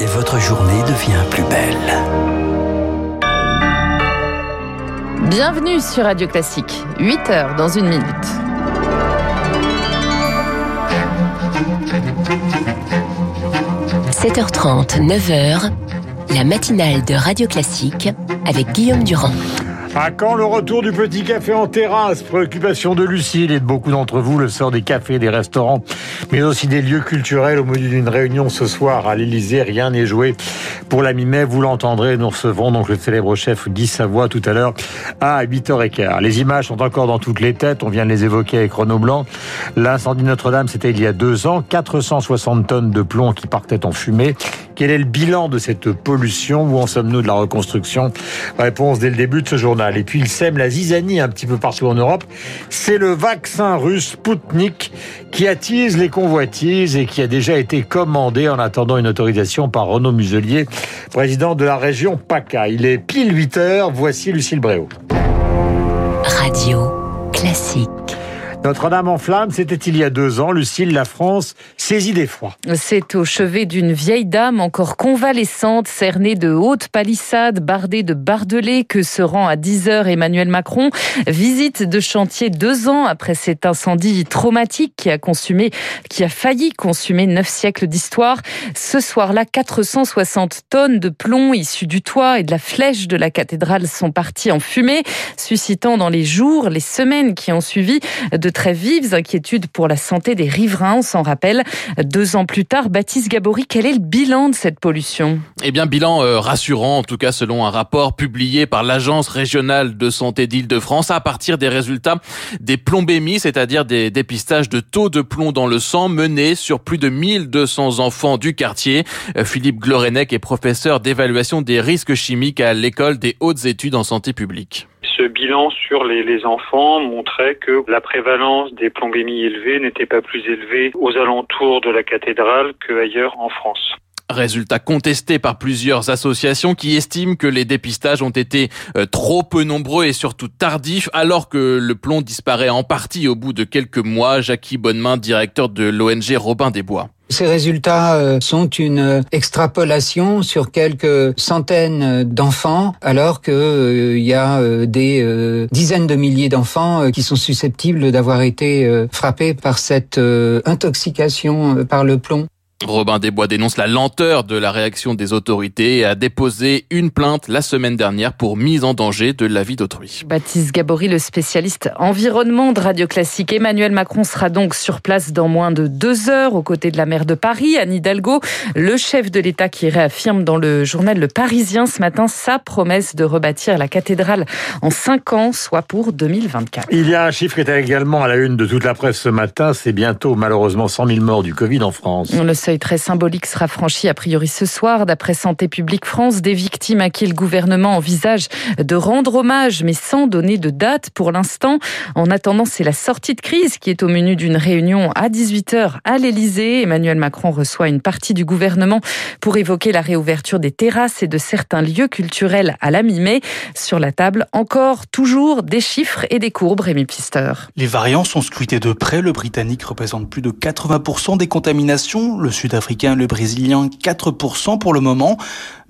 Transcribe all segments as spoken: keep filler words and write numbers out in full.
et votre journée devient plus belle. Bienvenue sur Radio Classique, huit heures dans une minute. sept heures trente, neuf heures, la matinale de Radio Classique avec Guillaume Durand. À quand le retour du petit café en terrasse? Préoccupation de Lucille et de beaucoup d'entre vous, le sort des cafés, des restaurants, mais aussi des lieux culturels. Au menu d'une réunion ce soir à l'Élysée, rien n'est joué pour la mi-mai. Vous l'entendrez, nous recevrons donc le célèbre chef Guy Savoy tout à l'heure à huit heures quinze. Les images sont encore dans toutes les têtes. On vient de les évoquer avec Renaud Blanc. L'incendie de Notre-Dame, c'était il y a deux ans. quatre cent soixante tonnes de plomb qui partaient en fumée. Quel est le bilan de cette pollution? Où en sommes-nous de la reconstruction? Réponse dès le début de ce journal. Et puis, il sème la zizanie un petit peu partout en Europe. C'est le vaccin russe Sputnik qui attise les convoitises et qui a déjà été commandé en attendant une autorisation par Renaud Muselier, président de la région PACA. Il est pile huit heures. Voici Lucille Bréau. Radio Classique. Notre-Dame en flammes, c'était il y a deux ans. Lucile Lafrance, saisie d'effroi. C'est au chevet d'une vieille dame encore convalescente, cernée de hautes palissades, bardée de barbelés, que se rend à dix heures Emmanuel Macron. Visite de chantier deux ans après cet incendie traumatique qui a consumé, qui a failli consumer neuf siècles d'histoire. Ce soir-là, quatre cent soixante tonnes de plomb issues du toit et de la flèche de la cathédrale sont parties en fumée, suscitant dans les jours, les semaines qui ont suivi de très vives inquiétudes pour la santé des riverains, on s'en rappelle. Deux ans plus tard, Baptiste Gabory, quel est le bilan de cette pollution? Eh bien, bilan euh, rassurant, en tout cas selon un rapport publié par l'Agence régionale de santé d'Île-de-France, à partir des résultats des plombémies, c'est-à-dire des dépistages de taux de plomb dans le sang menés sur plus de mille deux cents enfants du quartier. Euh, Philippe Glorenec est professeur d'évaluation des risques chimiques à l'École des hautes études en santé publique. Ce bilan sur les, les enfants montrait que la prévalence des plombémies élevées n'était pas plus élevée aux alentours de la cathédrale qu'ailleurs en France. Résultat contesté par plusieurs associations qui estiment que les dépistages ont été trop peu nombreux et surtout tardifs, alors que le plomb disparaît en partie au bout de quelques mois. Jackie Bonnemain, directeur de l'O N G Robin des Bois. Ces résultats sont une extrapolation sur quelques centaines d'enfants, alors que il y a des dizaines de milliers d'enfants qui sont susceptibles d'avoir été frappés par cette intoxication par le plomb. Robin des Bois dénonce la lenteur de la réaction des autorités et a déposé une plainte la semaine dernière pour mise en danger de la vie d'autrui. Baptiste Gabory, le spécialiste environnement de Radio Classique. Emmanuel Macron sera donc sur place dans moins de deux heures aux côtés de la maire de Paris, Anne Hidalgo, le chef de l'État qui réaffirme dans le journal Le Parisien ce matin sa promesse de rebâtir la cathédrale en cinq ans, soit pour deux mille vingt-quatre. Il y a un chiffre qui est également à la une de toute la presse ce matin, c'est bientôt malheureusement cent mille morts du Covid en France. On le sait. Très symbolique sera franchi a priori ce soir, d'après Santé publique France, des victimes à qui le gouvernement envisage de rendre hommage, mais sans donner de date pour l'instant. En attendant, c'est la sortie de crise qui est au menu d'une réunion à dix-huit heures à l'Élysée. Emmanuel Macron reçoit une partie du gouvernement pour évoquer la réouverture des terrasses et de certains lieux culturels à la mi-mai. Sur la table, encore, toujours, des chiffres et des courbes, Rémi Pister. Les variants sont scrutés de près. Le Britannique représente plus de quatre-vingts pour cent des contaminations. Le Sud-Africain, le Brésilien, quatre pour cent pour le moment.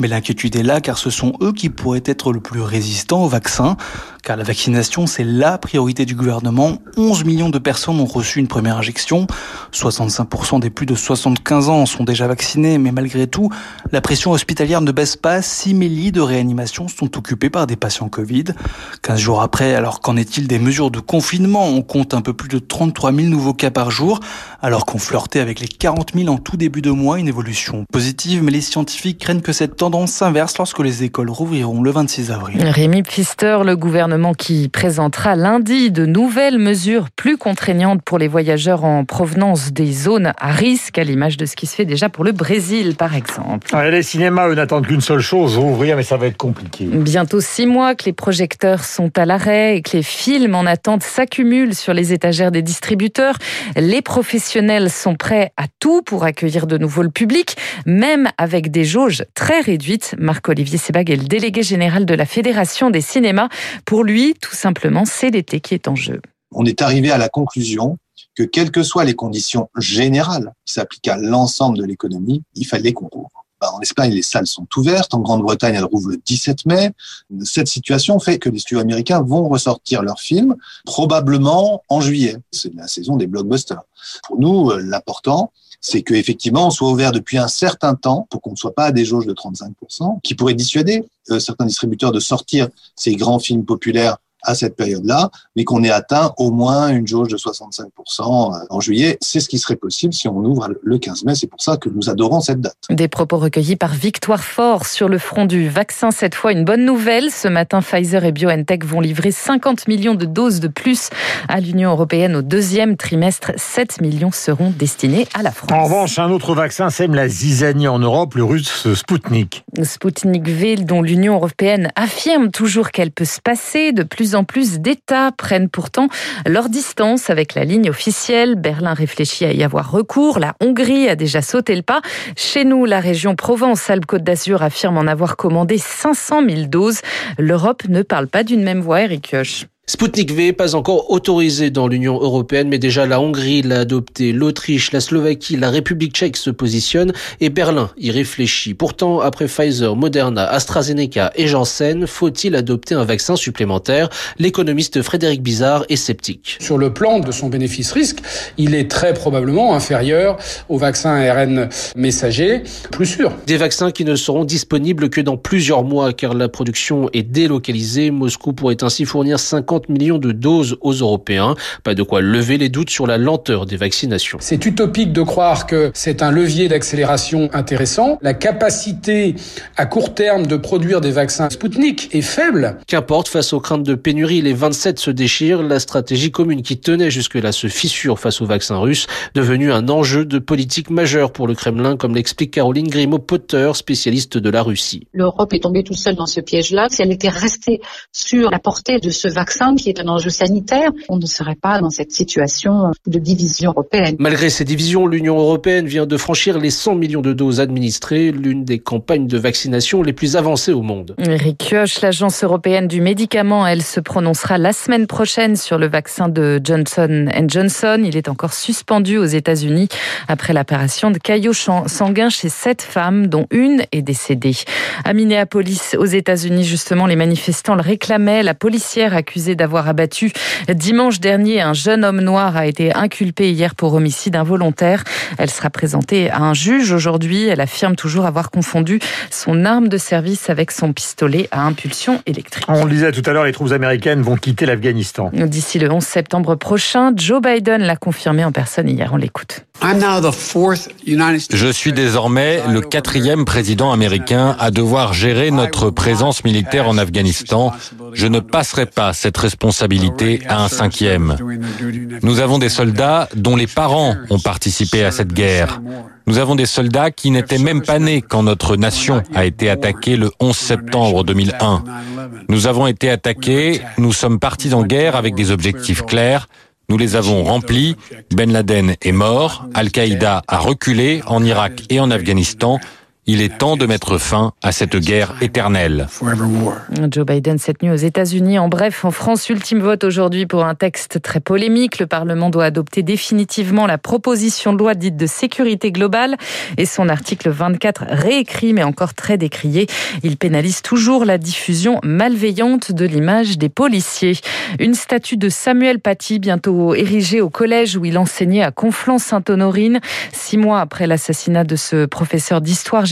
Mais l'inquiétude est là car ce sont eux qui pourraient être le plus résistants au vaccin. Car la vaccination, c'est la priorité du gouvernement. onze millions de personnes ont reçu une première injection. soixante-cinq pour cent des plus de soixante-quinze ans sont déjà vaccinés. Mais malgré tout, la pression hospitalière ne baisse pas. six mille lits de réanimation sont occupés par des patients Covid. quinze jours après, alors qu'en est-il des mesures de confinement? On compte un peu plus de trente-trois mille nouveaux cas par jour, alors qu'on flirtait avec les quarante mille en tout début de mois, une évolution positive, mais les scientifiques craignent que cette tendance s'inverse lorsque les écoles rouvriront le vingt-six avril. Rémi Pister, le gouvernement qui présentera lundi de nouvelles mesures plus contraignantes pour les voyageurs en provenance des zones à risque, à l'image de ce qui se fait déjà pour le Brésil, par exemple. Alors, les cinémas, eux, n'attendent qu'une seule chose, rouvrir, mais ça va être compliqué. Bientôt six mois que les projecteurs sont à l'arrêt et que les films en attente s'accumulent sur les étagères des distributeurs. Les professionnels sont prêts à tout pour accueillir de nouveau le public, même avec des jauges très réduites. Marc-Olivier Sebag est le délégué général de la Fédération des cinémas. Pour lui, tout simplement, c'est l'été qui est en jeu. On est arrivé à la conclusion que, quelles que soient les conditions générales qui s'appliquent à l'ensemble de l'économie, il fallait qu'on rouvre. En Espagne, les salles sont ouvertes. En Grande-Bretagne, elles rouvrent le dix-sept mai. Cette situation fait que les studios américains vont ressortir leurs films probablement en juillet. C'est la saison des blockbusters. Pour nous, l'important, c'est qu'effectivement, on soit ouvert depuis un certain temps pour qu'on ne soit pas à des jauges de trente-cinq pour cent qui pourraient dissuader euh, certains distributeurs de sortir ces grands films populaires à cette période-là, mais qu'on ait atteint au moins une jauge de soixante-cinq pour cent en juillet. C'est ce qui serait possible si on ouvre le quinze mai. C'est pour ça que nous adorons cette date. Des propos recueillis par Victoire Fort sur le front du vaccin. Cette fois, une bonne nouvelle. Ce matin, Pfizer et BioNTech vont livrer cinquante millions de doses de plus à l'Union européenne au deuxième trimestre. sept millions seront destinés à la France. En revanche, un autre vaccin sème la zizanie en Europe, le russe Sputnik. Sputnik V, dont l'Union européenne affirme toujours qu'elle peut se passer. De plus en plus d'États prennent pourtant leur distance avec la ligne officielle. Berlin réfléchit à y avoir recours. La Hongrie a déjà sauté le pas. Chez nous, la région Provence-Alpes-Côte d'Azur affirme en avoir commandé cinq cent mille doses. L'Europe ne parle pas d'une même voix, Eric Joche. Sputnik V, pas encore autorisé dans l'Union européenne, mais déjà la Hongrie l'a adopté, l'Autriche, la Slovaquie, la République tchèque se positionnent et Berlin y réfléchit. Pourtant, après Pfizer, Moderna, AstraZeneca et Janssen, faut-il adopter un vaccin supplémentaire? L'économiste Frédéric Bizarre est sceptique. Sur le plan de son bénéfice-risque, il est très probablement inférieur au vaccin A R N messager, plus sûr. Des vaccins qui ne seront disponibles que dans plusieurs mois, car la production est délocalisée. Moscou pourrait ainsi fournir cinquante millions de doses aux Européens. Pas de quoi lever les doutes sur la lenteur des vaccinations. C'est utopique de croire que c'est un levier d'accélération intéressant. La capacité à court terme de produire des vaccins Sputnik est faible. Qu'importe, face aux craintes de pénurie, les vingt-sept se déchirent. La stratégie commune qui tenait jusque-là se fissure face aux vaccins russes, devenu un enjeu de politique majeure pour le Kremlin, comme l'explique Caroline Grimaud-Potter, spécialiste de la Russie. L'Europe est tombée toute seule dans ce piège-là. Si elle était restée sur la portée de ce vaccin, qui est un enjeu sanitaire, on ne serait pas dans cette situation de division européenne. Malgré ces divisions, l'Union européenne vient de franchir les cent millions de doses administrées, l'une des campagnes de vaccination les plus avancées au monde. Eric Joche, l'agence européenne du médicament, elle se prononcera la semaine prochaine sur le vaccin de Johnson and Johnson. Il est encore suspendu aux États-Unis après l'apparition de caillots sanguins chez sept femmes, dont une est décédée. À Minneapolis, aux États-Unis, justement, les manifestants le réclamaient. La policière accusée d'avoir abattu dimanche dernier un jeune homme noir a été inculpé hier pour homicide involontaire. Elle sera présentée à un juge aujourd'hui. Elle affirme toujours avoir confondu son arme de service avec son pistolet à impulsion électrique. On le disait tout à l'heure, les troupes américaines vont quitter l'Afghanistan. D'ici le onze septembre prochain, Joe Biden l'a confirmé en personne hier. On l'écoute. Je suis désormais le quatrième président américain à devoir gérer notre présence militaire en Afghanistan. Je ne passerai pas cette responsabilité à un cinquième. Nous avons des soldats dont les parents ont participé à cette guerre. Nous avons des soldats qui n'étaient même pas nés quand notre nation a été attaquée le onze septembre deux mille un. Nous avons été attaqués, nous sommes partis en guerre avec des objectifs clairs. Nous les avons remplis. Ben Laden est mort, Al-Qaïda a reculé en Irak et en Afghanistan. Il est temps de mettre fin à cette guerre éternelle. Joe Biden cette nuit aux États-Unis. En bref, en France, ultime vote aujourd'hui pour un texte très polémique. Le Parlement doit adopter définitivement la proposition de loi dite de sécurité globale et son article vingt-quatre réécrit, mais encore très décrié. Il pénalise toujours la diffusion malveillante de l'image des policiers. Une statue de Samuel Paty bientôt érigée au collège où il enseignait à Conflans-Sainte-Honorine. Six mois après l'assassinat de ce professeur d'histoire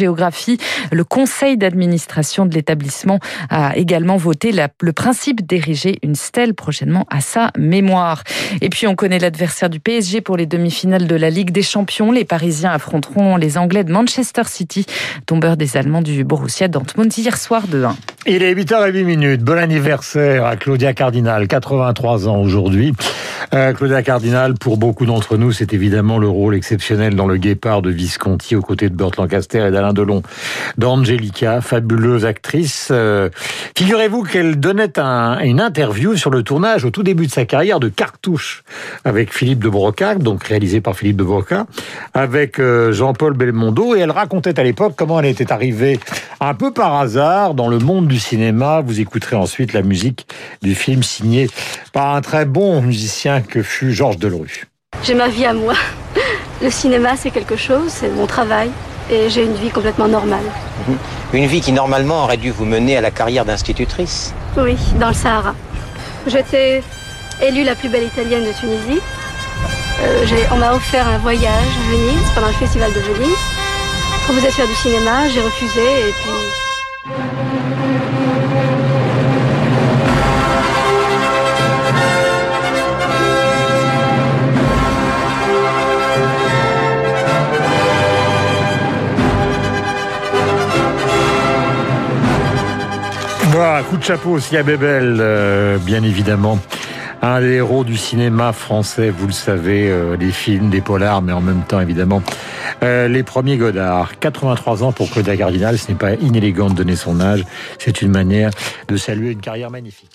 le conseil d'administration de l'établissement a également voté la, le principe d'ériger une stèle prochainement à sa mémoire. Et puis on connaît l'adversaire du P S G pour les demi-finales de la Ligue des Champions. Les Parisiens affronteront les Anglais de Manchester City, tombeur des Allemands du Borussia Dortmund hier soir de un. Il est huit heures zéro huit. Bon anniversaire à Claudia Cardinale, quatre-vingt-trois ans aujourd'hui. Euh, Claudia Cardinale, pour beaucoup d'entre nous, c'est évidemment le rôle exceptionnel dans Le Guépard de Visconti, aux côtés de Burt Lancaster et d'Alain Delon, d'Angelica, fabuleuse actrice. Euh, figurez-vous qu'elle donnait un, une interview sur le tournage au tout début de sa carrière de Cartouche avec Philippe de Broca, donc réalisé par Philippe de Broca, avec euh, Jean-Paul Belmondo, et elle racontait à l'époque comment elle était arrivée un peu par hasard dans le monde du cinéma. Vous écouterez ensuite la musique du film signé par un très bon musicien que fut Georges Delerue. J'ai ma vie à moi. Le cinéma, c'est quelque chose, c'est mon travail. et j'ai une vie complètement normale. Une vie qui normalement aurait dû vous mener à la carrière d'institutrice. Oui, dans le Sahara. J'étais élue la plus belle italienne de Tunisie. Euh, j'ai, on m'a offert un voyage à Venise pendant le festival de Venise. On vous a fait du cinéma, j'ai refusé et puis... Voilà, coup de chapeau aussi à Bébel, euh, bien évidemment. Un des héros du cinéma français, vous le savez, euh, des films, des polars, mais en même temps, évidemment, euh, les premiers Godard. quatre-vingt-trois ans pour Claudia Cardinale, ce n'est pas inélégant de donner son âge, c'est une manière de saluer une carrière magnifique.